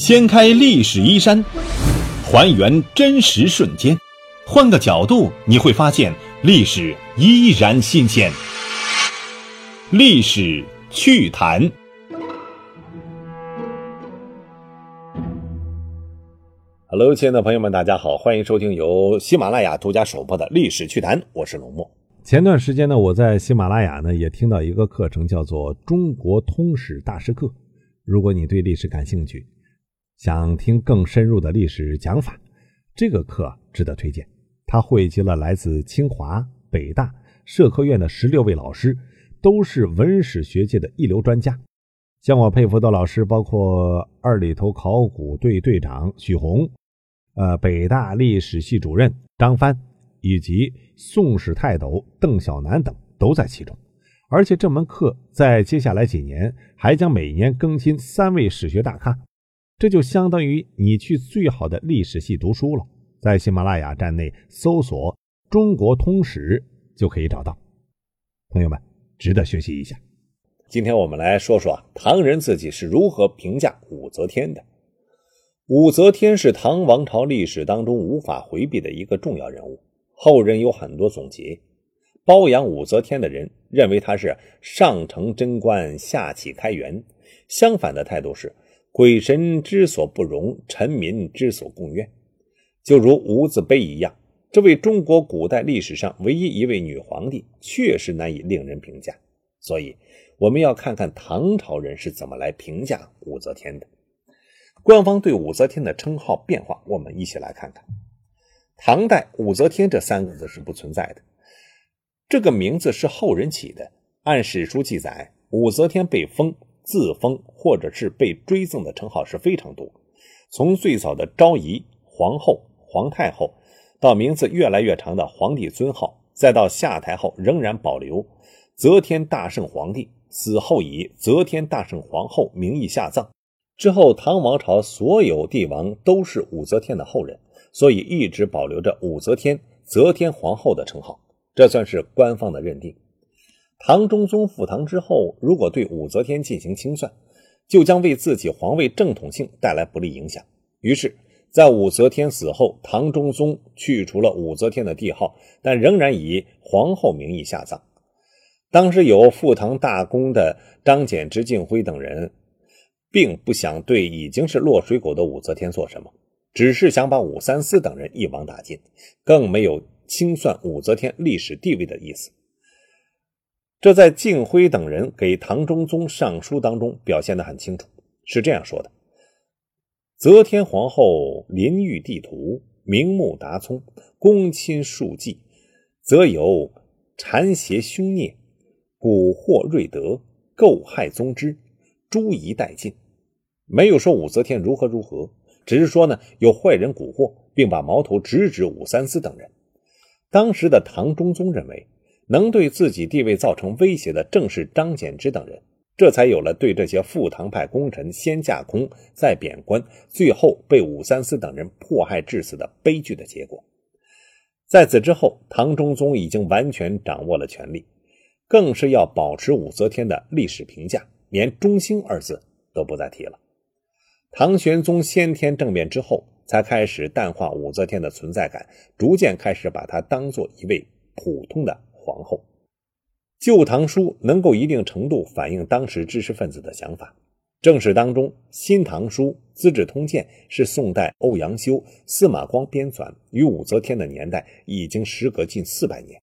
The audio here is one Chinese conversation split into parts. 掀开历史衣衫，还原真实瞬间，换个角度你会发现历史依然新鲜。历史趣谈。Hello， 亲爱的朋友们，大家好，欢迎收听由喜马拉雅独家首播的历史趣谈，我是龙墨。前段时间呢，我在喜马拉雅呢也听到一个课程，叫做中国通史大师课。如果你对历史感兴趣，想听更深入的历史讲法，这个课值得推荐。它汇集了来自清华、北大、社科院的16位老师，都是文史学界的一流专家。像我佩服的老师包括二里头考古队队长许宏，北大历史系主任张帆，以及宋史泰斗邓小南等都在其中。而且这门课在接下来几年还将每年更新3位史学大咖，这就相当于你去最好的历史系读书了。在喜马拉雅站内搜索中国通史就可以找到。朋友们，值得学习一下。今天我们来说说唐人自己是如何评价武则天的。武则天是唐王朝历史当中无法回避的一个重要人物，后人有很多总结。褒扬武则天的人认为她是上承贞观，下启开元，相反的态度是鬼神之所不容，臣民之所共怨。就如无字碑一样，这位中国古代历史上唯一一位女皇帝确实难以令人评价。所以我们要看看唐朝人是怎么来评价武则天的。官方对武则天的称号变化，我们一起来看看。唐代武则天这3个字是不存在的，这个名字是后人起的。按史书记载，武则天被封、自封或者是被追赠的称号是非常多，从最早的昭仪、皇后、皇太后，到名字越来越长的皇帝尊号，再到下台后仍然保留则天大圣皇帝，死后以则天大圣皇后名义下葬。之后唐王朝所有帝王都是武则天的后人，所以一直保留着武则天、则天皇后的称号，这算是官方的认定。唐中宗复唐之后，如果对武则天进行清算，就将为自己皇位正统性带来不利影响。于是在武则天死后，唐中宗去除了武则天的帝号，但仍然以皇后名义下葬。当时有复唐大功的张柬之、敬晖等人并不想对已经是落水狗的武则天做什么，只是想把武三思等人一网打尽，更没有清算武则天历史地位的意思。这在敬晖等人给唐中宗上书当中表现得很清楚，是这样说的：则天皇后临御帝图，明目达聪，公亲庶忌，则有谗邪凶孽，蛊惑瑞德，构害宗之，诛夷殆尽。没有说武则天如何如何，只是说呢有坏人蛊惑，并把矛头直指武三思等人。当时的唐中宗认为能对自己地位造成威胁的正是张柬之等人，这才有了对这些复唐派功臣先架空再贬官，最后被武三思等人迫害致死的悲剧的结果。在此之后，唐中宗已经完全掌握了权力，更是要保持武则天的历史评价，连中兴二字都不再提了。唐玄宗先天政变之后，才开始淡化武则天的存在感，逐渐开始把她当作一位普通的皇后。旧唐书能够一定程度反映当时知识分子的想法。正史当中，新唐书、资治通鉴是宋代欧阳修、司马光编纂，与武则天的年代已经时隔近400年。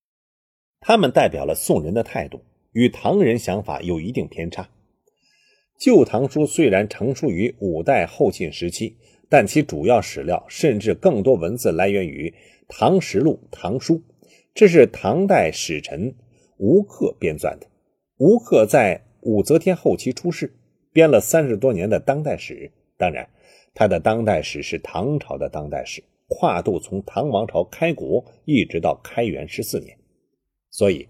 他们代表了宋人的态度，与唐人想法有一定偏差。旧唐书虽然成书于五代后晋时期，但其主要史料甚至更多文字来源于唐实录、唐书，这是唐代史臣吴克编撰的。吴克在武则天后期出世，编了30多年的当代史。当然他的当代史是唐朝的当代史，跨度从唐王朝开国一直到开元14年。所以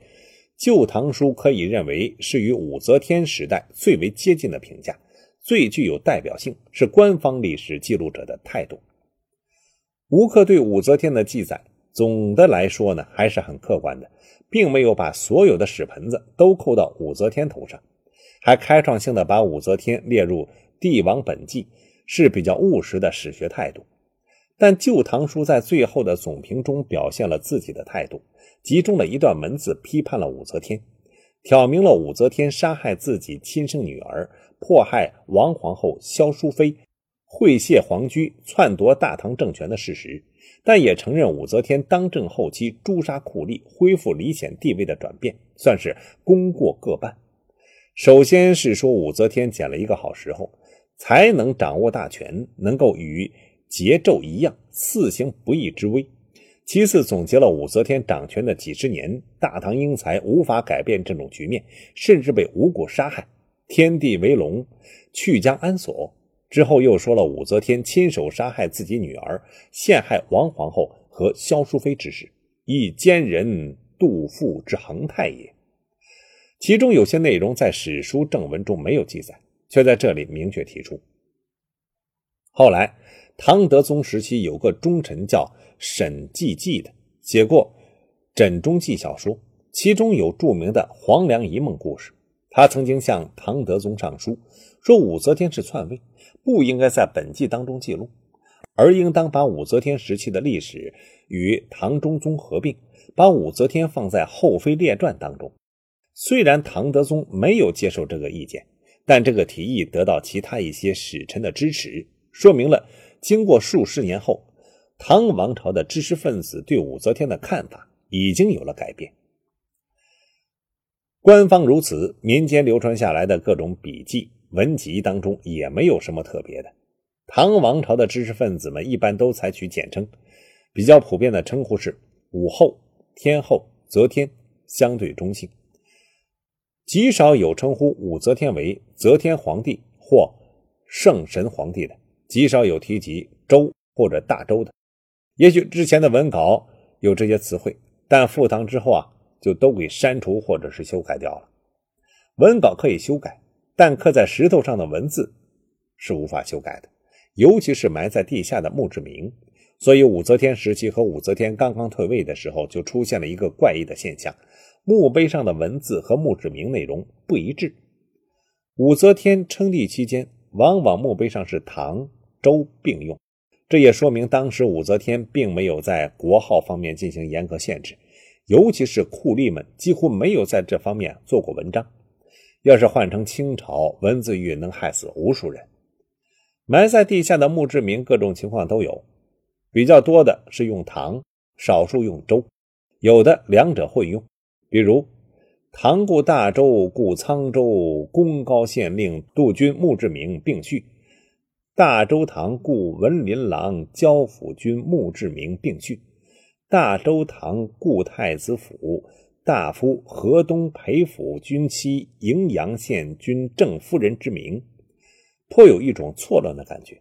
旧唐书可以认为是与武则天时代最为接近的评价，最具有代表性，是官方历史记录者的态度。吴克对武则天的记载总的来说呢还是很客观的，并没有把所有的屎盆子都扣到武则天头上，还开创性的把武则天列入帝王本纪，是比较务实的史学态度。但旧唐书在最后的总评中表现了自己的态度，集中了一段文字批判了武则天，挑明了武则天杀害自己亲生女儿，迫害王皇后萧淑妃，贿赂皇居，篡夺大唐政权的事实，但也承认武则天当政后期诛杀酷吏，恢复李显地位的转变，算是功过各半。首先是说武则天捡了一个好时候，才能掌握大权，能够与桀纣一样肆行不义之威。其次总结了武则天掌权的几十年，大唐英才无法改变这种局面，甚至被无辜杀害，天地为龙，去家安所。之后又说了武则天亲手杀害自己女儿，陷害王皇后和萧淑妃之事，亦奸人妒妇之行态也。其中有些内容在史书正文中没有记载，却在这里明确提出。后来唐德宗时期有个忠臣叫沈继济的，写过枕中记小说，其中有著名的黄粱一梦故事。他曾经向唐德宗上书，说武则天是篡位，不应该在本纪当中记录，而应当把武则天时期的历史与唐中宗合并，把武则天放在后妃列传当中。虽然唐德宗没有接受这个意见，但这个提议得到其他一些使臣的支持，说明了经过数十年后，唐王朝的知识分子对武则天的看法已经有了改变。官方如此，民间流传下来的各种笔记文集当中也没有什么特别的。唐王朝的知识分子们一般都采取简称，比较普遍的称呼是武后、天后、则天，相对中性。极少有称呼武则天为则天皇帝或圣神皇帝的，极少有提及周或者大周的。也许之前的文稿有这些词汇，但复唐之后就都给删除或者是修改掉了。文稿可以修改，但刻在石头上的文字是无法修改的，尤其是埋在地下的墓志铭。所以武则天时期和武则天刚刚退位的时候，就出现了一个怪异的现象，墓碑上的文字和墓志铭内容不一致。武则天称帝期间，往往墓碑上是唐周并用，这也说明当时武则天并没有在国号方面进行严格限制，尤其是酷吏们几乎没有在这方面做过文章。要是换成清朝，文字狱能害死无数人。埋在地下的墓志铭各种情况都有，比较多的是用唐，少数用周，有的两者混用，比如唐故大周故沧州功高县令杜君墓志铭并序，大周唐故文林郎交府君墓志铭并序，大周唐故太子府大夫河东裴府君妻荥阳县君郑夫人之名，颇有一种错乱的感觉。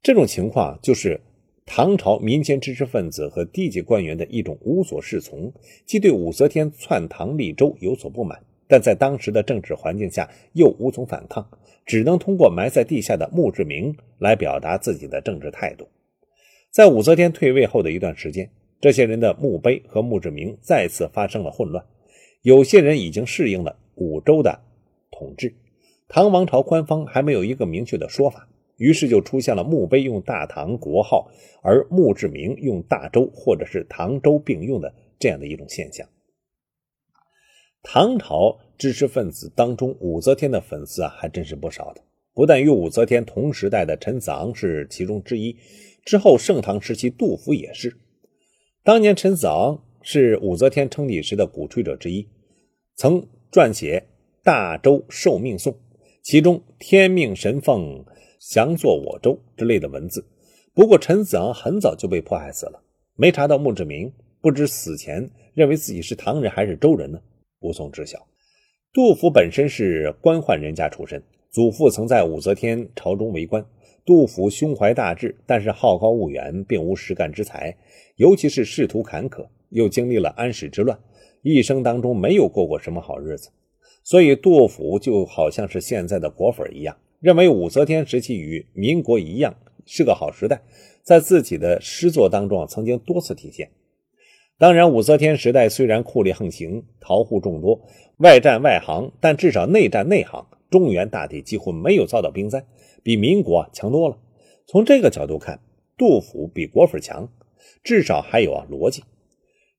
这种情况就是唐朝民间知识分子和低级官员的一种无所适从，既对武则天篡唐立周有所不满，但在当时的政治环境下又无从反抗，只能通过埋在地下的墓志铭来表达自己的政治态度。在武则天退位后的一段时间，这些人的墓碑和墓志铭再次发生了混乱，有些人已经适应了武周的统治，唐王朝官方还没有一个明确的说法，于是就出现了墓碑用大唐国号，而墓志铭用大周或者是唐周并用的这样的一种现象。唐朝知识分子当中，武则天的粉丝还真是不少的，不但与武则天同时代的陈子昂是其中之一，之后盛唐时期杜甫也是。当年陈子昂是武则天称帝时的鼓吹者之一，曾撰写《大周受命颂》，其中天命神奉降作我周之类的文字。不过陈子昂很早就被迫害死了，没查到墓志铭，不知死前认为自己是唐人还是周人呢，无从知晓。杜甫本身是官宦人家出身，祖父曾在武则天朝中为官。杜甫胸怀大志，但是好高骛远，并无实干之才，尤其是仕途坎坷，又经历了安史之乱，一生当中没有过什么好日子。所以杜甫就好像是现在的果粉一样，认为武则天时期与民国一样是个好时代，在自己的诗作当中曾经多次体现。当然武则天时代虽然酷吏横行，逃户众多，外战外行，但至少内战内行，中原大地几乎没有遭到兵灾，比民国强多了，从这个角度看，杜甫比国府强，至少还有逻辑。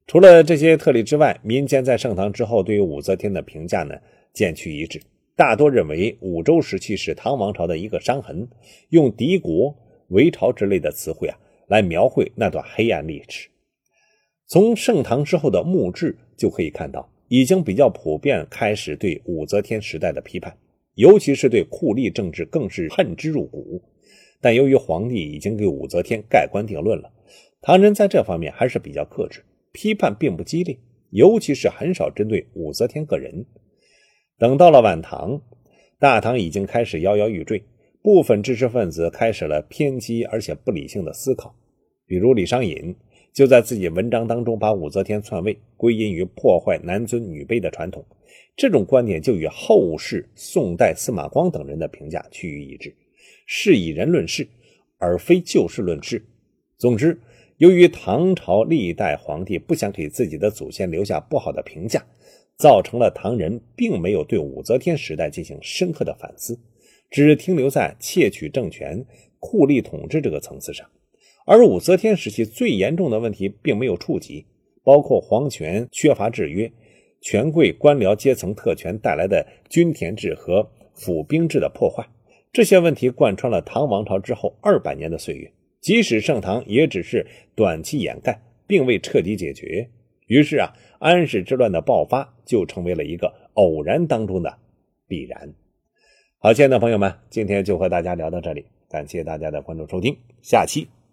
除了这些特例之外，民间在盛唐之后对于武则天的评价呢，渐趋一致，大多认为武周时期是唐王朝的一个伤痕，用敌国、围朝之类的词汇来描绘那段黑暗历史。从盛唐之后的墓志就可以看到，已经比较普遍开始对武则天时代的批判，尤其是对酷吏政治更是恨之入骨。但由于皇帝已经给武则天盖棺定论了，唐人在这方面还是比较克制，批判并不激烈，尤其是很少针对武则天个人。等到了晚唐，大唐已经开始摇摇欲坠，部分知识分子开始了偏激而且不理性的思考。比如李商隐就在自己文章当中把武则天篡位归因于破坏男尊女卑的传统，这种观点就与后世宋代司马光等人的评价趋于一致，是以人论事而非就事论事。总之，由于唐朝历代皇帝不想给自己的祖先留下不好的评价，造成了唐人并没有对武则天时代进行深刻的反思，只停留在窃取政权、酷吏统治这个层次上。而武则天时期最严重的问题并没有触及，包括皇权缺乏制约、权贵官僚阶层特权带来的均田制和府兵制的破坏，这些问题贯穿了唐王朝之后200年的岁月。即使盛唐也只是短期掩盖，并未彻底解决。于是安史之乱的爆发就成为了一个偶然当中的必然。好，亲爱的朋友们，今天就和大家聊到这里，感谢大家的关注收听，下期